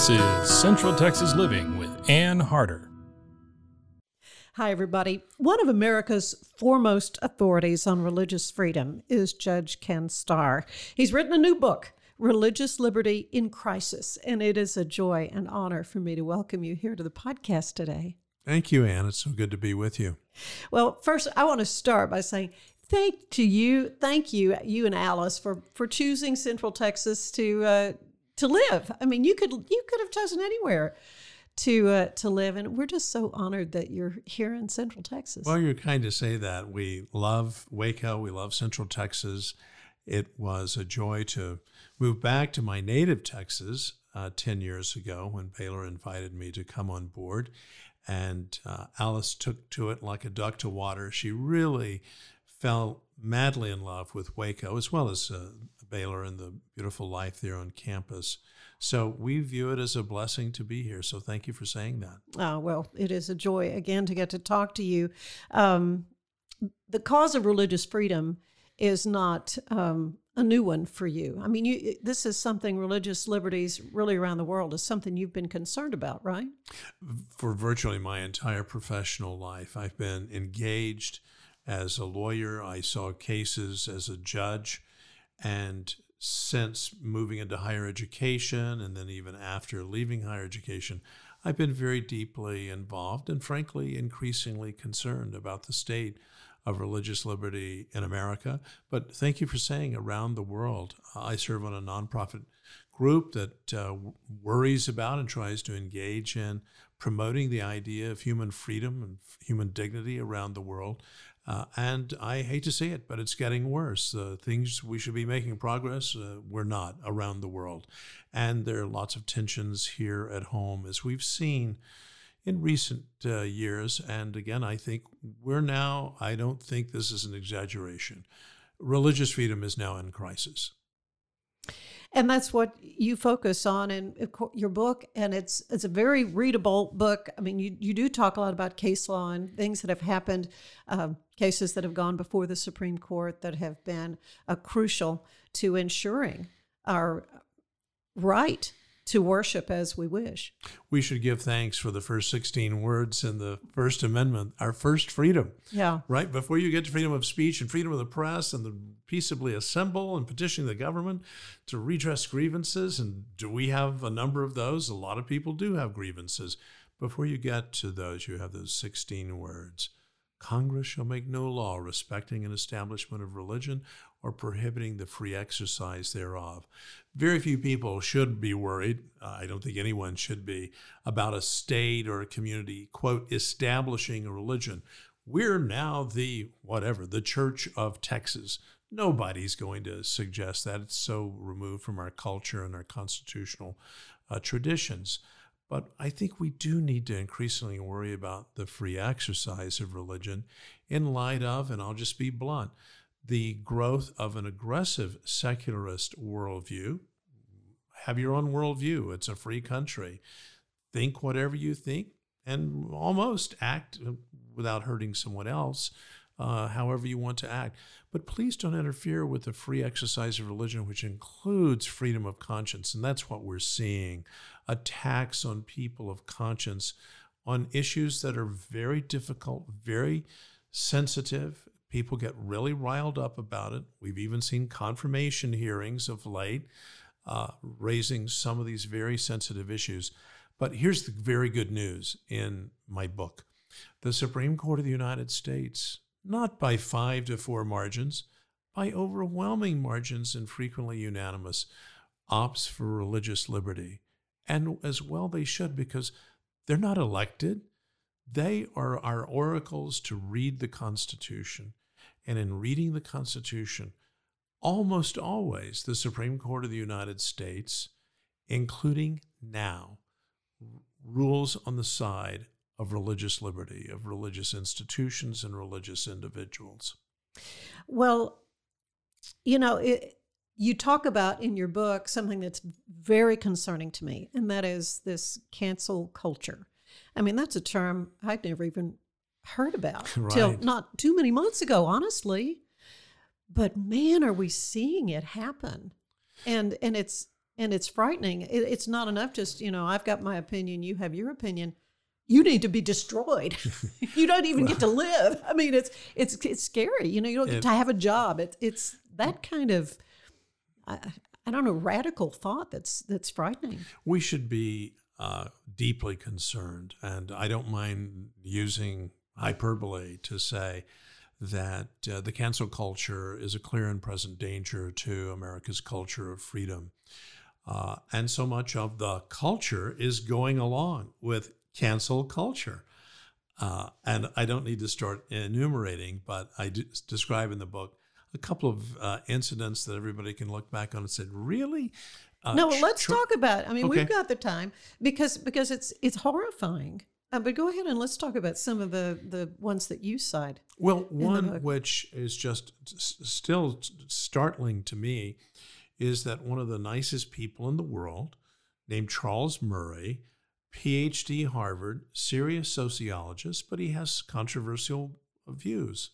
This is Central Texas Living with Ann Harder. Hi, everybody. One of America's foremost authorities on religious freedom is Judge Ken Starr. He's written a new book, Religious Liberty in Crisis, and it is a joy and honor for me to welcome you here to the podcast today. Thank you, Ann. It's so good to be with you. Well, first, I want to start by saying thank you and Alice, for choosing Central Texas to live. I mean, you could have chosen anywhere to live, and we're just so honored that you're here in Central Texas. Well, you're kind to say that. We love Waco. We love Central Texas. It was a joy to move back to my native Texas 10 years ago when Baylor invited me to come on board, and Alice took to it like a duck to water. She really fell madly in love with Waco, as well as Baylor and the beautiful life there on campus. So we view it as a blessing to be here. So thank you for saying that. Oh, well, it is a joy again to get to talk to you. The cause of religious freedom is not a new one for you. I mean, this is something, religious liberties really around the world, is something you've been concerned about, right? For virtually my entire professional life, I've been engaged as a lawyer. I saw cases as a judge. And since moving into higher education, and then even after leaving higher education, I've been very deeply involved and, frankly, increasingly concerned about the state of religious liberty in America. But thank you for saying around the world. I serve on a nonprofit group that worries about and tries to engage in promoting the idea of human freedom and human dignity around the world. And I hate to see it, but it's getting worse. Things we should be making progress, we're not around the world. And there are lots of tensions here at home, as we've seen in recent years. And again, I think I don't think this is an exaggeration. Religious freedom is now in crisis. And that's what you focus on in your book, and it's a very readable book. I mean, you do talk a lot about case law and things that have happened, cases that have gone before the Supreme Court that have been crucial to ensuring our right to worship as we wish. We should give thanks for the first 16 words in the First Amendment, our first freedom. Yeah. Right? Before you get to freedom of speech and freedom of the press and the peaceably assemble and petitioning the government to redress grievances, and do we have a number of those? A lot of people do have grievances. Before you get to those, you have those 16 words. Congress shall make no law respecting an establishment of religion or prohibiting the free exercise thereof. Very few people should be worried, I don't think anyone should be, about a state or a community, quote, establishing a religion. We're now the Church of Texas. Nobody's going to suggest that. It's so removed from our culture and our constitutional traditions. But I think we do need to increasingly worry about the free exercise of religion in light of, and I'll just be blunt, the growth of an aggressive secularist worldview. Have your own worldview. It's a free country. Think whatever you think and almost act without hurting someone else however you want to act. But please don't interfere with the free exercise of religion, which includes freedom of conscience. And that's what we're seeing, attacks on people of conscience on issues that are very difficult, very sensitive. People get really riled up about it. We've even seen confirmation hearings of late raising some of these very sensitive issues. But here's the very good news in my book. The Supreme Court of the United States, not by 5-4 margins, by overwhelming margins and frequently unanimous, opts for religious liberty. And as well they should, because they're not elected. They are our oracles to read the Constitution. And in reading the Constitution, almost always the Supreme Court of the United States, including now, rules on the side of religious liberty, of religious institutions and religious individuals. Well, you know, you talk about in your book something that's very concerning to me, and that is this cancel culture. I mean, that's a term I'd never even heard about till not too many months ago, honestly. But man, are we seeing it happen? And it's frightening. It's not enough just, you know, I've got my opinion, you have your opinion. You need to be destroyed. You don't even get to live. I mean, it's scary. You know, you don't get to have a job. It's that kind of, I don't know, radical thought that's frightening. We should be deeply concerned, and I don't mind using hyperbole to say that the cancel culture is a clear and present danger to America's culture of freedom. And so much of the culture is going along with cancel culture. And I don't need to start enumerating, but I describe in the book a couple of incidents that everybody can look back on and say, really? Let's talk about it. I mean, We've got the time because it's horrifying. But go ahead and let's talk about some of the ones that you cite. Well, one which is just still startling to me is that one of the nicest people in the world, named Charles Murray, Ph.D. Harvard, serious sociologist, but he has controversial views,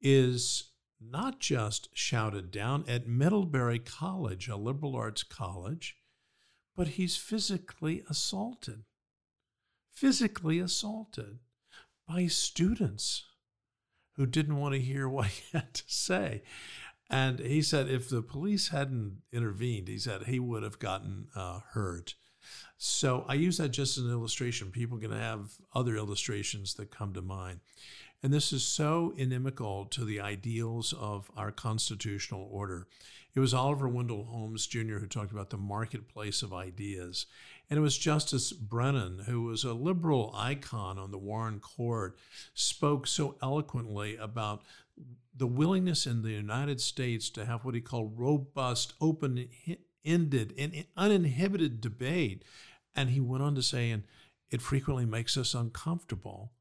is not just shouted down at Middlebury College, a liberal arts college, but he's physically assaulted by students who didn't want to hear what he had to say. And he said if the police hadn't intervened, he said he would have gotten hurt. So I use that just as an illustration. People are going to have other illustrations that come to mind. And this is so inimical to the ideals of our constitutional order. It was Oliver Wendell Holmes Jr. who talked about the marketplace of ideas. And it was Justice Brennan, who was a liberal icon on the Warren Court, spoke so eloquently about the willingness in the United States to have what he called robust, open-ended, and uninhibited debate. And he went on to say, and it frequently makes us uncomfortable.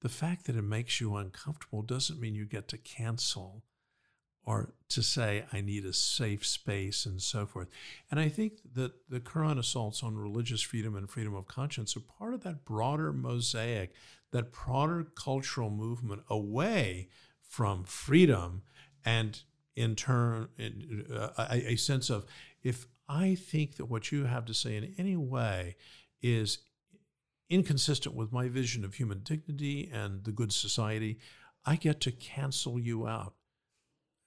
The fact that it makes you uncomfortable doesn't mean you get to cancel or to say, I need a safe space and so forth. And I think that the current assaults on religious freedom and freedom of conscience are part of that broader mosaic, that broader cultural movement away from freedom and in turn a sense of, if I think that what you have to say in any way is inconsistent with my vision of human dignity and the good society, I get to cancel you out.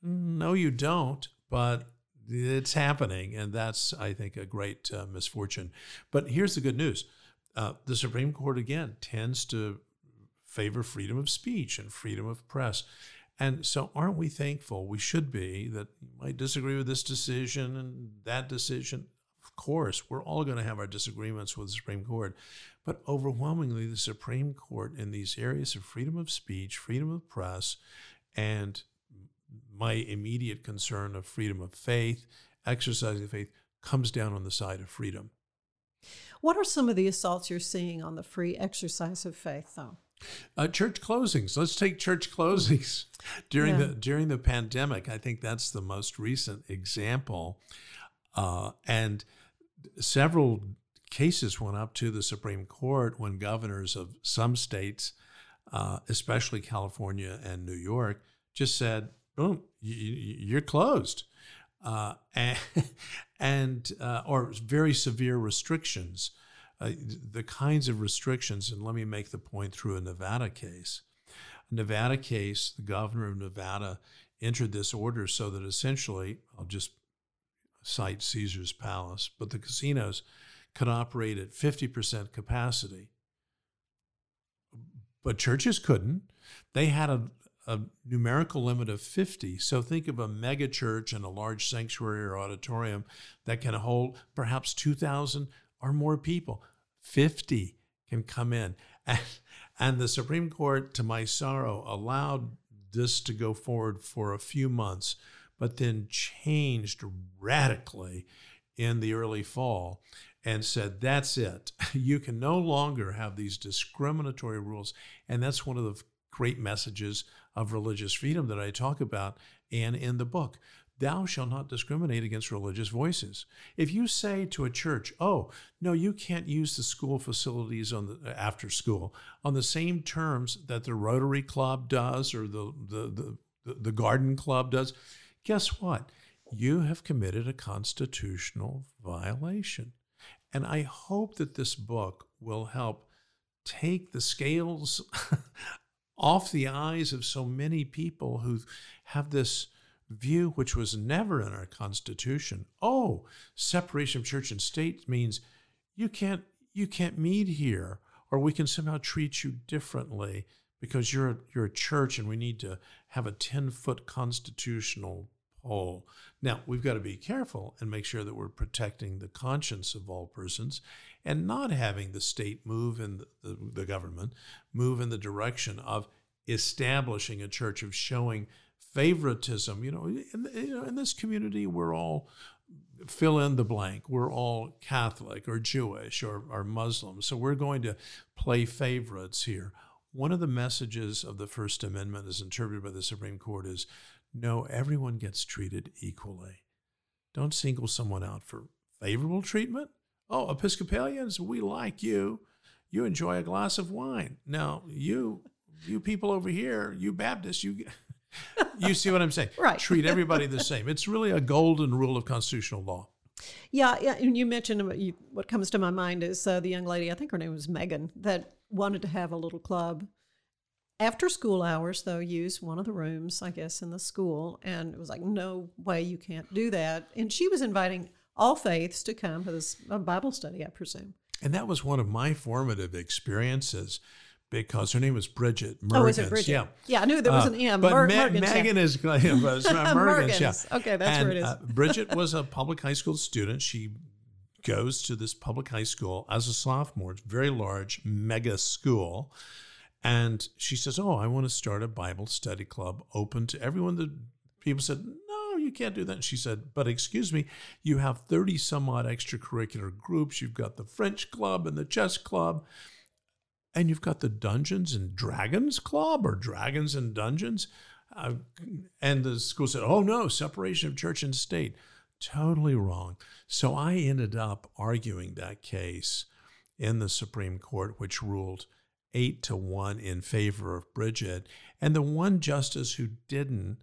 No, you don't, but it's happening, and that's, I think, a great misfortune. But here's the good news. The Supreme Court, again, tends to favor freedom of speech and freedom of press. And so aren't we thankful? We should be, that you might disagree with this decision and that decision. Of course, we're all going to have our disagreements with the Supreme Court. But overwhelmingly, the Supreme Court in these areas of freedom of speech, freedom of press, and my immediate concern of freedom of faith, exercising faith, comes down on the side of freedom. What are some of the assaults you're seeing on the free exercise of faith, though? Church closings. Let's take church closings. During the pandemic, I think that's the most recent example. And several cases went up to the Supreme Court when governors of some states especially California and New York, just said, boom, you're closed. Or very severe restrictions, the kinds of restrictions, and let me make the point through a Nevada case. The governor of Nevada entered this order so that essentially, I'll just cite Caesar's Palace, but the casinos could operate at 50% capacity, but churches couldn't. They had a numerical limit of 50. So think of a mega church and a large sanctuary or auditorium that can hold perhaps 2,000 or more people. 50 can come in. And the Supreme Court, to my sorrow, allowed this to go forward for a few months, but then changed radically in the early fall and said, that's it. You can no longer have these discriminatory rules. And that's one of the great messages of religious freedom that I talk about and in the book. Thou shalt not discriminate against religious voices. If you say to a church, oh, no, you can't use the school facilities after school on the same terms that the Rotary Club does or the Garden Club does, guess what? You have committed a constitutional violation. And I hope that this book will help take the scales off the eyes of so many people who have this view, which was never in our Constitution. Oh, separation of church and state means you can't meet here, or we can somehow treat you differently because you're a church and we need to have a 10-foot constitutional pole. Now, we've got to be careful and make sure that we're protecting the conscience of all persons and not having the state move in the government move in the direction of establishing a church, of showing favoritism. In this community, we're all fill in the blank. We're all Catholic or Jewish or Muslim. So we're going to play favorites here. One of the messages of the First Amendment as interpreted by the Supreme Court is, no, everyone gets treated equally. Don't single someone out for favorable treatment. Oh, Episcopalians, we like you. You enjoy a glass of wine. Now, you people over here, you Baptists, you see what I'm saying? Right. Treat everybody the same. It's really a golden rule of constitutional law. Yeah. And you mentioned what comes to my mind is the young lady, I think her name was Megan, that wanted to have a little club. After school hours, though, used one of the rooms, I guess, in the school. And it was like, no way, you can't do that. And she was inviting all faiths to come to this Bible study, I presume. And that was one of my formative experiences, because her name was Bridget Mergens. Oh, is it Bridget? Yeah, I knew there was an M. But Megan is Mergens, yeah. Okay, that's where it is. Bridget was a public high school student. She goes to this public high school as a sophomore. It's a very large, mega school. And she says, oh, I want to start a Bible study club open to everyone. The people said, no, you can't do that. And she said, but excuse me, you have 30-some-odd extracurricular groups. You've got the French club and the chess club. And you've got the Dungeons and Dragons Club or Dragons and Dungeons. And the school said, oh, no, separation of church and state. Totally wrong. So I ended up arguing that case in the Supreme Court, which ruled 8-1 in favor of Bridget. And the one justice who didn't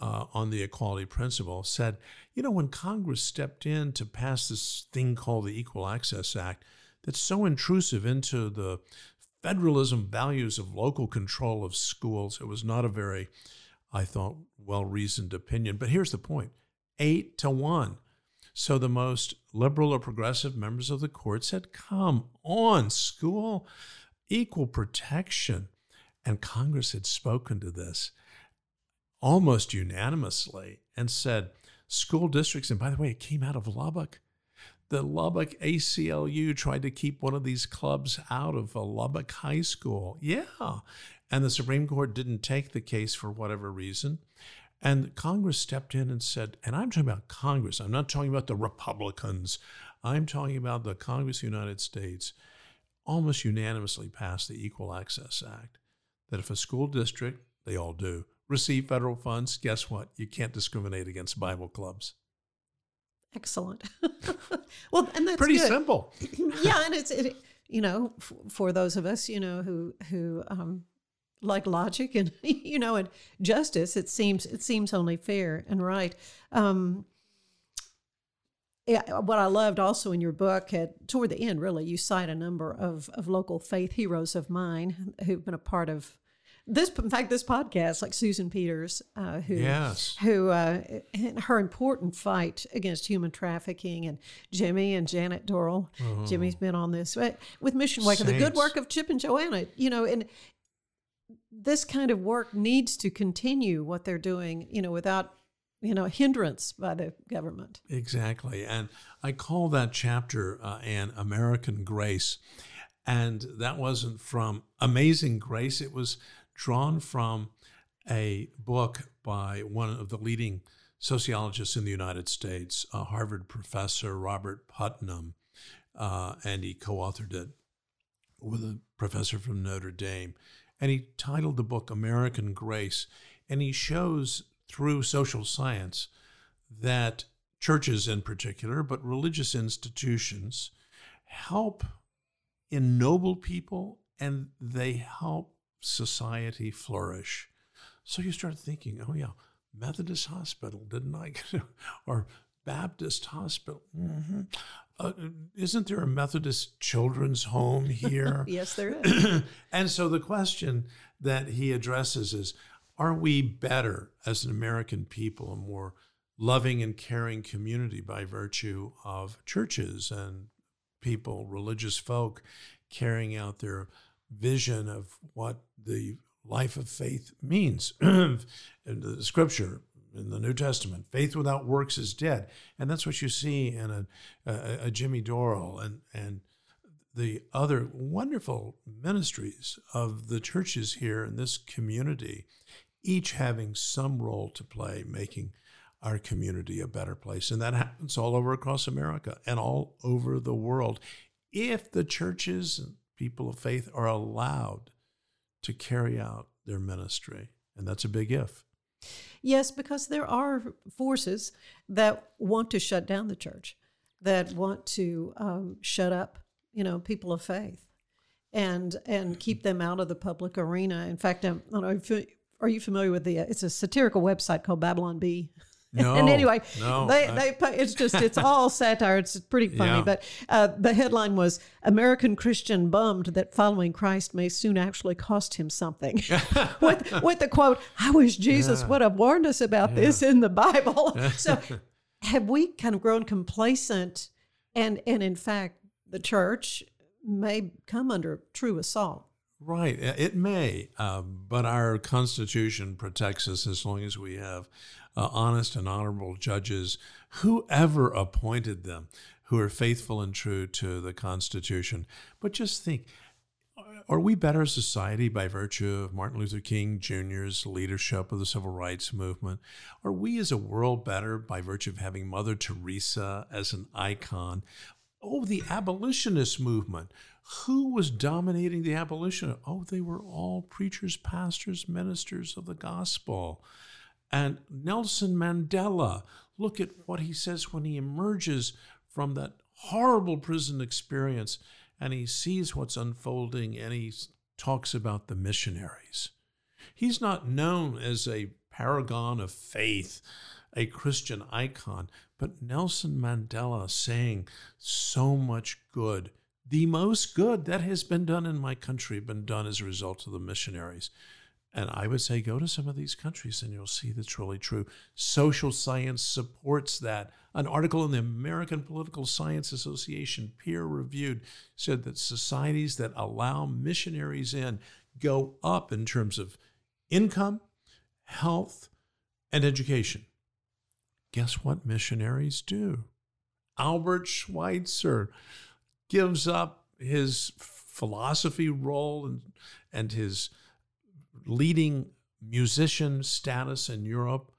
on the equality principle said, when Congress stepped in to pass this thing called the Equal Access Act, that's so intrusive into the federalism values of local control of schools. It was not a very, I thought, well-reasoned opinion. But here's the point, 8-1. So the most liberal or progressive members of the court said, come on, school, equal protection. And Congress had spoken to this almost unanimously and said, school districts, and by the way, it came out of Lubbock. The Lubbock ACLU tried to keep one of these clubs out of a Lubbock high school. Yeah. And the Supreme Court didn't take the case for whatever reason. And Congress stepped in and said, and I'm talking about Congress. I'm not talking about the Republicans. I'm talking about the Congress of the United States. Almost unanimously passed the Equal Access Act, that if a school district, they all do, receive federal funds, guess what? You can't discriminate against Bible clubs. Excellent. Well, and that's pretty good. Simple. Yeah, and it's for those of us who like logic and, you know, and justice, it seems only fair and right. What I loved also in your book, toward the end, really, you cite a number of local faith heroes of mine who've been a part of this, in fact, this podcast, like Susan Peters, who her important fight against human trafficking, and Jimmy and Janet Dorrell. Mm-hmm. Jimmy's been on this with Mission Waker, the good work of Chip and Joanna, you know, and this kind of work needs to continue what they're doing, you know, without, you know, a hindrance by the government. Exactly. And I call that chapter an American Grace. And that wasn't from Amazing Grace. It was drawn from a book by one of the leading sociologists in the United States, a Harvard professor, Robert Putnam, and he co-authored it with a professor from Notre Dame. And he titled the book American Grace. And he shows through social science that churches in particular, but religious institutions, help ennoble people and they help society flourish. So you start thinking, oh yeah, Methodist hospital, didn't I? Or Baptist hospital. Mm-hmm. Isn't there a Methodist children's home here? Yes, there is. And so the question that he addresses is, are we better as an American people, a more loving and caring community by virtue of churches and people, religious folk, carrying out their vision of what the life of faith means? In the scripture, in the New Testament, faith without works is dead. And that's what you see in a Jimmy Dorrell and the other wonderful ministries of the churches here in this community, each having some role to play, making our community a better place. And that happens all over across America and all over the world, if the churches and people of faith are allowed to carry out their ministry. And that's a big if. Yes, because there are forces that want to shut down the church, that want to shut up, you know, people of faith, and keep them out of the public arena. In fact, I don't know if, are you familiar with it's a satirical website called Babylon Bee? No, and anyway, no, it's all satire. It's pretty funny. Yeah. But the headline was "American Christian bummed that following Christ may soon actually cost him something." with the quote, "I wish Jesus would have warned us about this in the Bible." So, have we kind of grown complacent, and in fact, the church may come under true assault? Right, it may, but our Constitution protects us as long as we have honest and honorable judges, whoever appointed them, who are faithful and true to the Constitution. But just think, are we better society by virtue of Martin Luther King Jr.'s leadership of the Civil Rights Movement? Are we as a world better by virtue of having Mother Teresa as an icon? Oh, the abolitionist movement. Who was dominating the abolition? Oh, they were all preachers, pastors, ministers of the gospel. And Nelson Mandela, look at what he says when he emerges from that horrible prison experience and he sees what's unfolding and he talks about the missionaries. He's not known as a paragon of faith, a Christian icon, but Nelson Mandela saying so much good, the most good that has been done in my country, been done as a result of the missionaries. And I would say go to some of these countries and you'll see that's really true. Social science supports that. An article in the American Political Science Association, peer-reviewed, said that societies that allow missionaries in go up in terms of income, health, and education. Guess what missionaries do? Albert Schweitzer gives up his philosophy role and his leading musician status in Europe,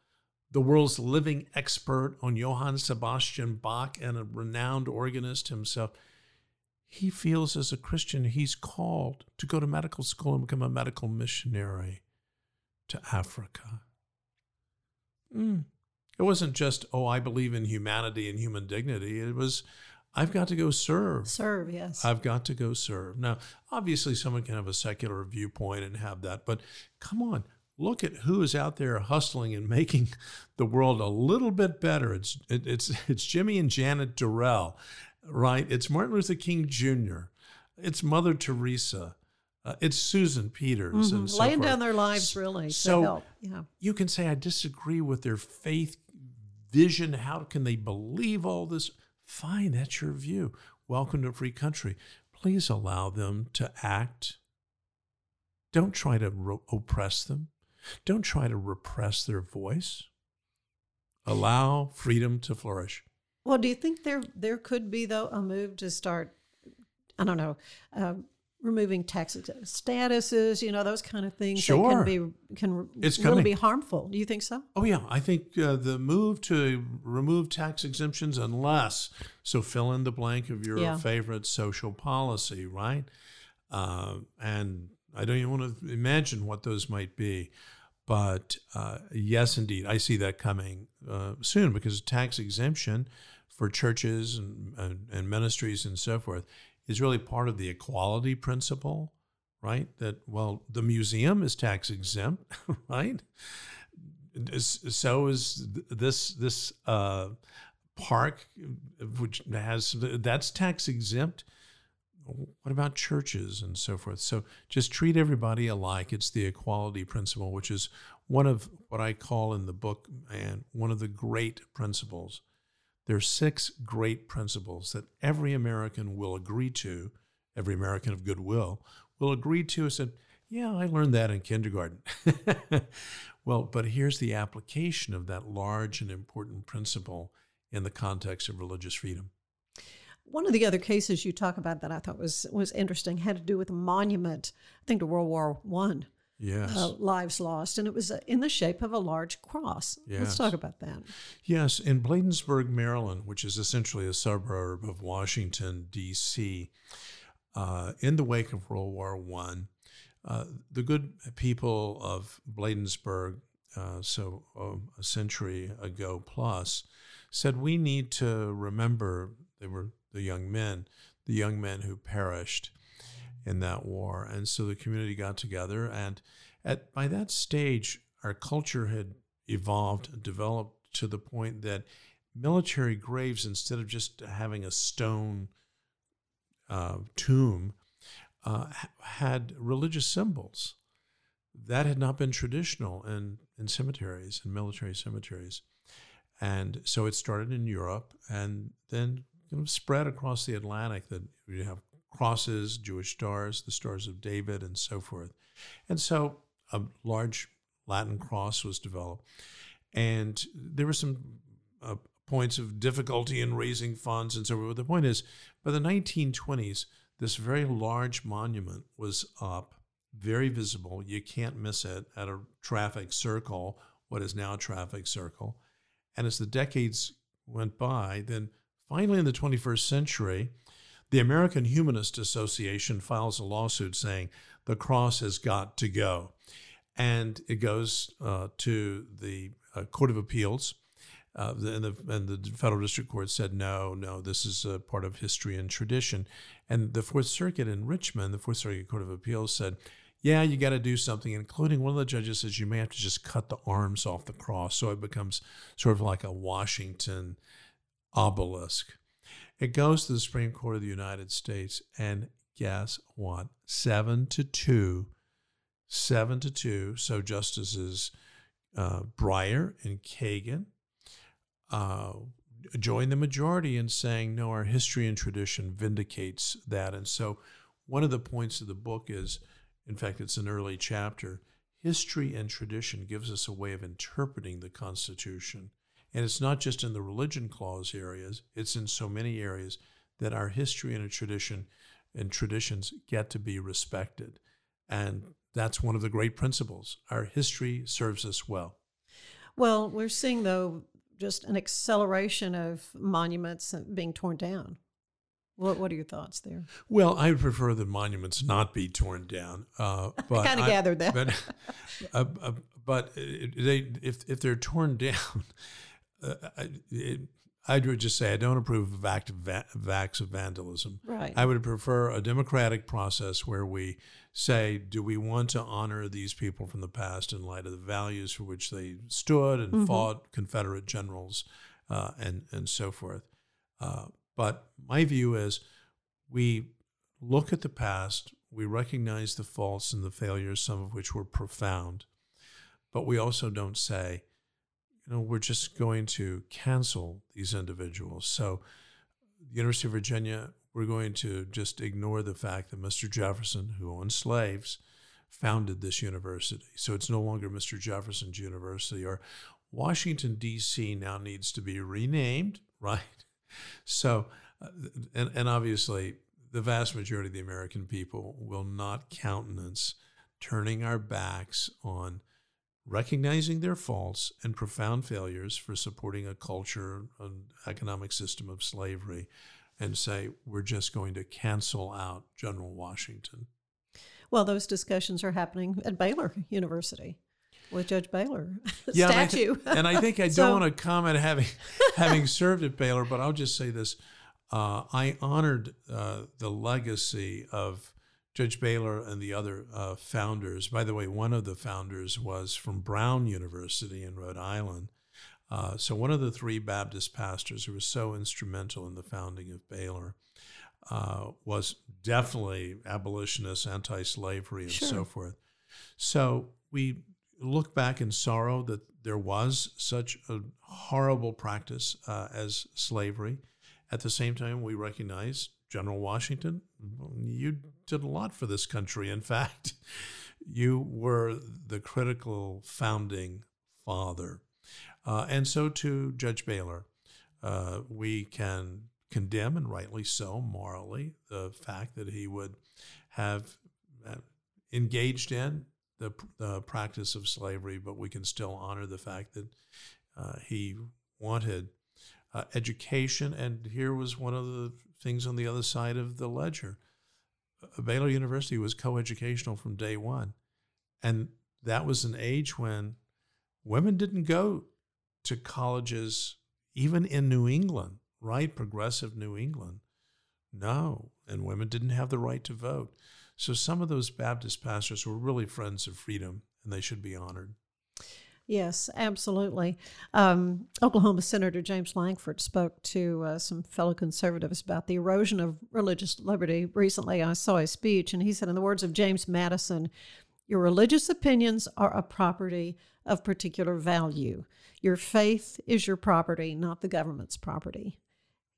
the world's living expert on Johann Sebastian Bach and a renowned organist himself. He feels as a Christian he's called to go to medical school and become a medical missionary to Africa. It wasn't just, oh, I believe in humanity and human dignity. It was, I've got to go serve. Serve, yes. I've got to go serve. Now, obviously, someone can have a secular viewpoint and have that, but come on, look at who is out there hustling and making the world a little bit better. It's Jimmy and Janet Dorrell, right? It's Martin Luther King Jr. It's Mother Teresa. It's Susan Peters. Mm-hmm. And so laying forth. Down their lives, really, so to help. Yeah. You can say, I disagree with their faith vision. How can they believe all this? Fine, that's your view. Welcome to a free country. Please allow them to act. Don't try to oppress them. Don't try to repress their voice. Allow freedom to flourish. Well, do you think there could be, though, a move to start, I don't know, removing tax statuses, those kind of things sure. that can really be harmful. Do you think so? Oh, yeah. I think the move to remove tax exemptions unless, so fill in the blank of your favorite social policy, right? And I don't even want to imagine what those might be. But yes, indeed, I see that coming soon because tax exemption for churches and ministries and so forth is really part of the equality principle, right? That, well, the museum is tax exempt, right? So is this park, which that's tax exempt. What about churches and so forth? So just treat everybody alike. It's the equality principle, which is one of what I call in the book, and one of the great principles. There are 6 great principles that every American will agree to, every American of goodwill will agree to and said, yeah, I learned that in kindergarten. Well, but here's the application of that large and important principle in the context of religious freedom. One of the other cases you talk about that I thought was interesting had to do with a monument, I think to World War I. Yes. Lives lost, and it was in the shape of a large cross. Yes. Let's talk about that. Yes, in Bladensburg, Maryland, which is essentially a suburb of Washington, D.C., in the wake of World War I, the good people of Bladensburg, a century ago plus, said we need to remember, they were the young men who perished in that war. And so the community got together, and by that stage, our culture had evolved, developed to the point that military graves, instead of just having a stone tomb, had religious symbols. That had not been traditional in cemeteries, in military cemeteries. And so it started in Europe and then spread across the Atlantic, that you have crosses, Jewish stars, the Stars of David, and so forth. And so a large Latin cross was developed. And there were some points of difficulty in raising funds and so forth. But the point is, by the 1920s, this very large monument was up, very visible. You can't miss it at a traffic circle, what is now a traffic circle. And as the decades went by, then finally in the 21st century, the American Humanist Association files a lawsuit saying the cross has got to go. And it goes to the Court of Appeals. And the federal district court said, no, this is a part of history and tradition. And the Fourth Circuit in Richmond, the Fourth Circuit Court of Appeals said, yeah, you got to do something, including one of the judges says you may have to just cut the arms off the cross. So it becomes sort of like a Washington obelisk. It goes to the Supreme Court of the United States, and guess what? 7-2. So Justices Breyer and Kagan joined the majority in saying, no, our history and tradition vindicates that. And so one of the points of the book is, in fact, it's an early chapter, history and tradition gives us a way of interpreting the Constitution. And it's not just in the religion clause areas, it's in so many areas that our history and our tradition and traditions get to be respected. And that's one of the great principles. Our history serves us well. Well, we're seeing, though, just an acceleration of monuments being torn down. What are your thoughts there? Well, I would prefer that monuments not be torn down. But I kind of gathered that. But if they're torn down... I would just say I don't approve of acts of vandalism. Right. I would prefer a democratic process where we say, do we want to honor these people from the past in light of the values for which they stood and mm-hmm. fought, Confederate generals and so forth. But my view is we look at the past, we recognize the faults and the failures, some of which were profound, but we also don't say, you know, we're just going to cancel these individuals. So the University of Virginia, we're going to just ignore the fact that Mr. Jefferson, who owned slaves, founded this university. So it's no longer Mr. Jefferson's University. Or Washington, D.C. now needs to be renamed, right? So, and obviously, the vast majority of the American people will not countenance turning our backs on recognizing their faults and profound failures for supporting a culture, an economic system of slavery, and say, we're just going to cancel out General Washington. Well, those discussions are happening at Baylor University with Judge Baylor statue. And I think I don't want to comment having served at Baylor, but I'll just say this. I honored the legacy of Judge Baylor and the other founders. By the way, one of the founders was from Brown University in Rhode Island. So one of the three Baptist pastors who was so instrumental in the founding of Baylor was definitely abolitionist, anti-slavery, and so forth. So we look back in sorrow that there was such a horrible practice as slavery. At the same time, we recognize General Washington, you did a lot for this country. In fact, you were the critical founding father. And so to Judge Baylor, we can condemn, and rightly so, morally, the fact that he would have engaged in the practice of slavery, but we can still honor the fact that he wanted education, and here was one of the things on the other side of the ledger. Baylor University was coeducational from day one, and that was an age when women didn't go to colleges, even in New England, right? Progressive New England. No, and women didn't have the right to vote. So some of those Baptist pastors were really friends of freedom, and they should be honored. Yes, absolutely. Oklahoma Senator James Langford spoke to some fellow conservatives about the erosion of religious liberty. Recently, I saw his speech, and he said, in the words of James Madison, your religious opinions are a property of particular value. Your faith is your property, not the government's property.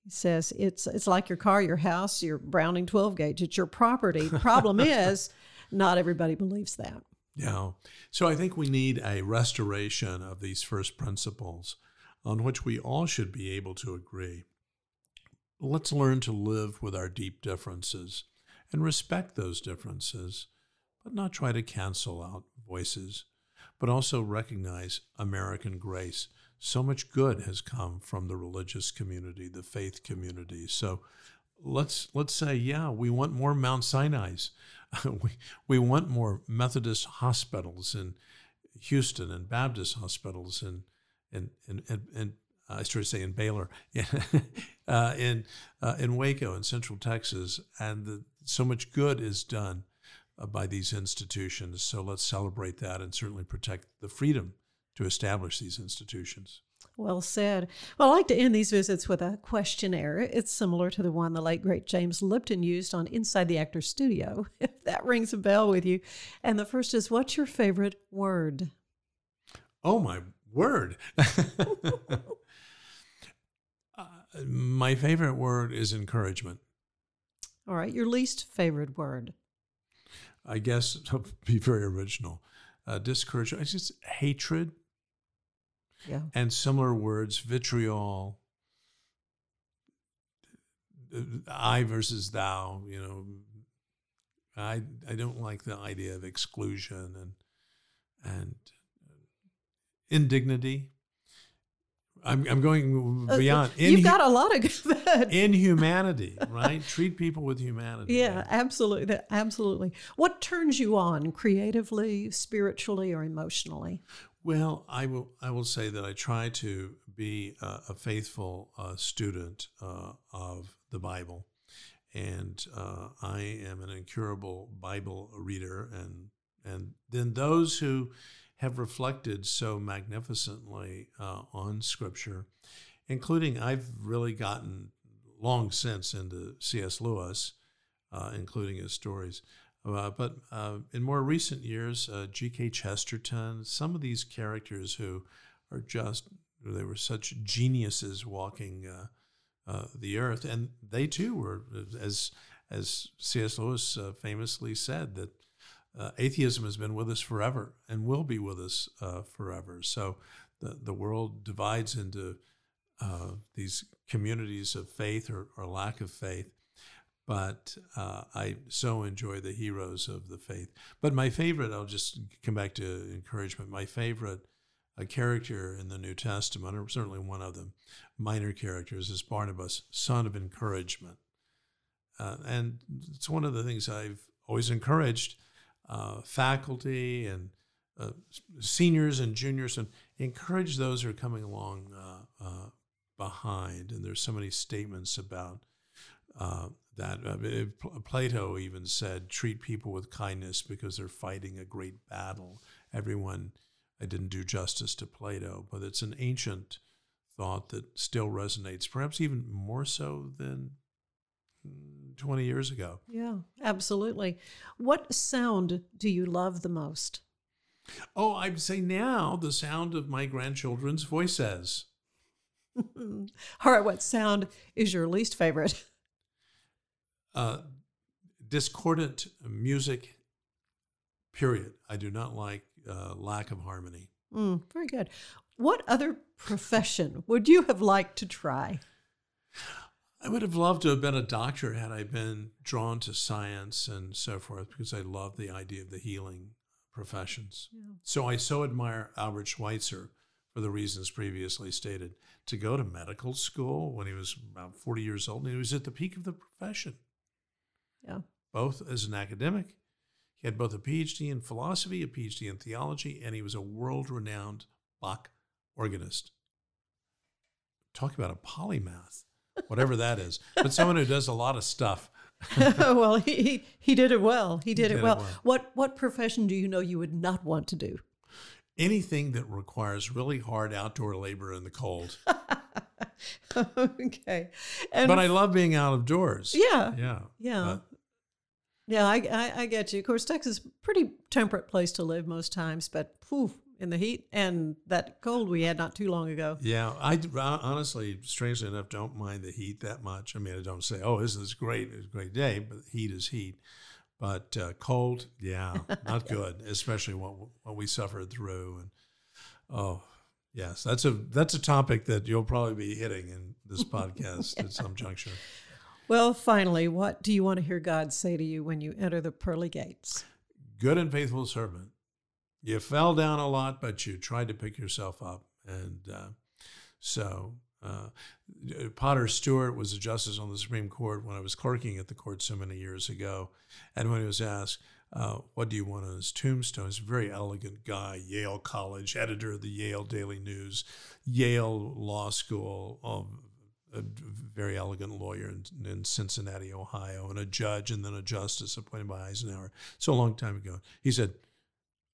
He says, it's like your car, your house, your Browning 12-gauge. It's your property. The problem is not everybody believes that. Yeah. So I think we need a restoration of these first principles on which we all should be able to agree. Let's learn to live with our deep differences and respect those differences, but not try to cancel out voices, but also recognize American grace. So much good has come from the religious community, the faith community. So let's say, yeah, we want more Mount Sinai's. We want more Methodist hospitals in Houston and Baptist hospitals in I started to say in Baylor, in Waco and Central Texas, and so much good is done by these institutions. So let's celebrate that and certainly protect the freedom to establish these institutions. Well said. Well, I like to end these visits with a questionnaire. It's similar to the one the late, great James Lipton used on Inside the Actor's Studio, if that rings a bell with you. And the first is, what's your favorite word? Oh, my word. My favorite word is encouragement. All right. Your least favorite word? I guess it'll be very original. Discouragement. It's just hatred. Yeah. And similar words, vitriol, I versus thou, you know, I don't like the idea of exclusion and indignity. I'm going beyond. You've got a lot of good. Inhumanity, right? Treat people with humanity. Yeah, right? Absolutely. What turns you on creatively, spiritually, or emotionally? Well, I will say that I try to be a faithful student of the Bible. And I am an incurable Bible reader. And then those who have reflected so magnificently on Scripture, including I've really gotten long since into C.S. Lewis, including his stories. But in more recent years, G.K. Chesterton, some of these characters who are just, they were such geniuses walking the earth. And they too were, as C.S. Lewis famously said, that atheism has been with us forever and will be with us forever. So the world divides into these communities of faith or lack of faith. But I so enjoy the heroes of the faith. But my favorite, I'll just come back to encouragement, my favorite character in the New Testament, or certainly one of them, minor characters, is Barnabas, son of encouragement. And it's one of the things I've always encouraged faculty and seniors and juniors, and encourage those who are coming along behind. And there's so many statements about that. I mean, Plato even said, treat people with kindness because they're fighting a great battle. Everyone, I didn't do justice to Plato, but it's an ancient thought that still resonates, perhaps even more so than 20 years ago. Yeah, absolutely. What sound do you love the most? Oh, I'd say now the sound of my grandchildren's voices. All right, what sound is your least favorite? Discordant music, period. I do not like lack of harmony. Very good. What other profession would you have liked to try? I would have loved to have been a doctor had I been drawn to science and so forth, because I love the idea of the healing professions. Yeah. So I so admire Albert Schweitzer for the reasons previously stated, to go to medical school when he was about 40 years old, and he was at the peak of the profession. Yeah. Both as an academic, he had both a PhD in philosophy, a PhD in theology, and he was a world-renowned Bach organist. Talk about a polymath, whatever that is, but someone who does a lot of stuff. Well, he did it well. He did it well. What profession do you know you would not want to do? Anything that requires really hard outdoor labor in the cold. Okay. But I love being out of doors. Yeah. Yeah. Yeah. I get you. Of course, Texas is a pretty temperate place to live most times, but in the heat and that cold we had not too long ago. Yeah. I honestly, strangely enough, don't mind the heat that much. I mean, I don't say, oh, isn't this great? It's a great day, but heat is heat. But cold, yeah, not good, especially what we suffered through. And oh, yes, that's a topic that you'll probably be hitting in this podcast yeah. At some juncture. Well, finally, what do you want to hear God say to you when you enter the pearly gates? Good and faithful servant. You fell down a lot, but you tried to pick yourself up. And Potter Stewart was a justice on the Supreme Court when I was clerking at the court so many years ago. And when he was asked, what do you want on his tombstone? He's a very elegant guy, Yale College, editor of the Yale Daily News, Yale Law School, a very elegant lawyer in Cincinnati, Ohio, and a judge and then a justice appointed by Eisenhower. So a long time ago. He said,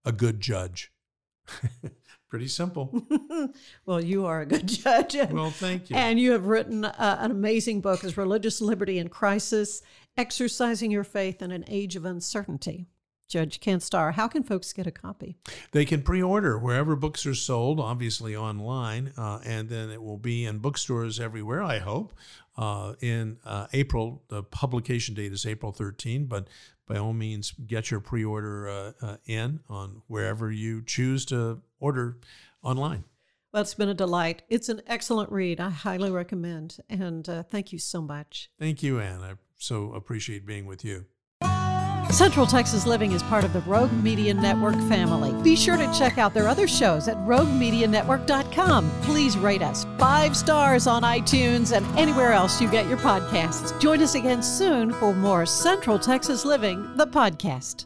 a good judge. Pretty simple. Well, you are a good judge. Well, thank you. And you have written an amazing book, as Religious Liberty in Crisis, Exercising Your Faith in an Age of Uncertainty. Judge Ken Starr, how can folks get a copy? They can pre-order wherever books are sold, obviously online, and then it will be in bookstores everywhere, I hope. In April, the publication date is April 13, but by all means, get your pre-order in on wherever you choose to order online. Well, it's been a delight. It's an excellent read. I highly recommend, and thank you so much. Thank you, Anne. I so appreciate being with you. Central Texas Living is part of the Rogue Media Network family. Be sure to check out their other shows at roguemedianetwork.com. Please rate us 5 stars on iTunes and anywhere else you get your podcasts. Join us again soon for more Central Texas Living, the podcast.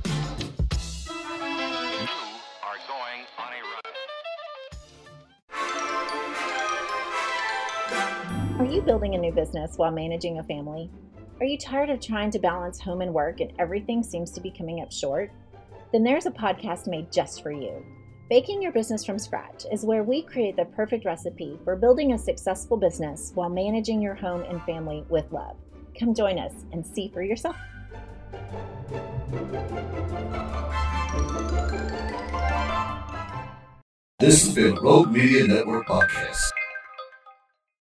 You are going on a run. Are you building a new business while managing a family? Are you tired of trying to balance home and work and everything seems to be coming up short? Then there's a podcast made just for you. Baking Your Business from Scratch is where we create the perfect recipe for building a successful business while managing your home and family with love. Come join us and see for yourself. This has been Rogue Media Network Podcast.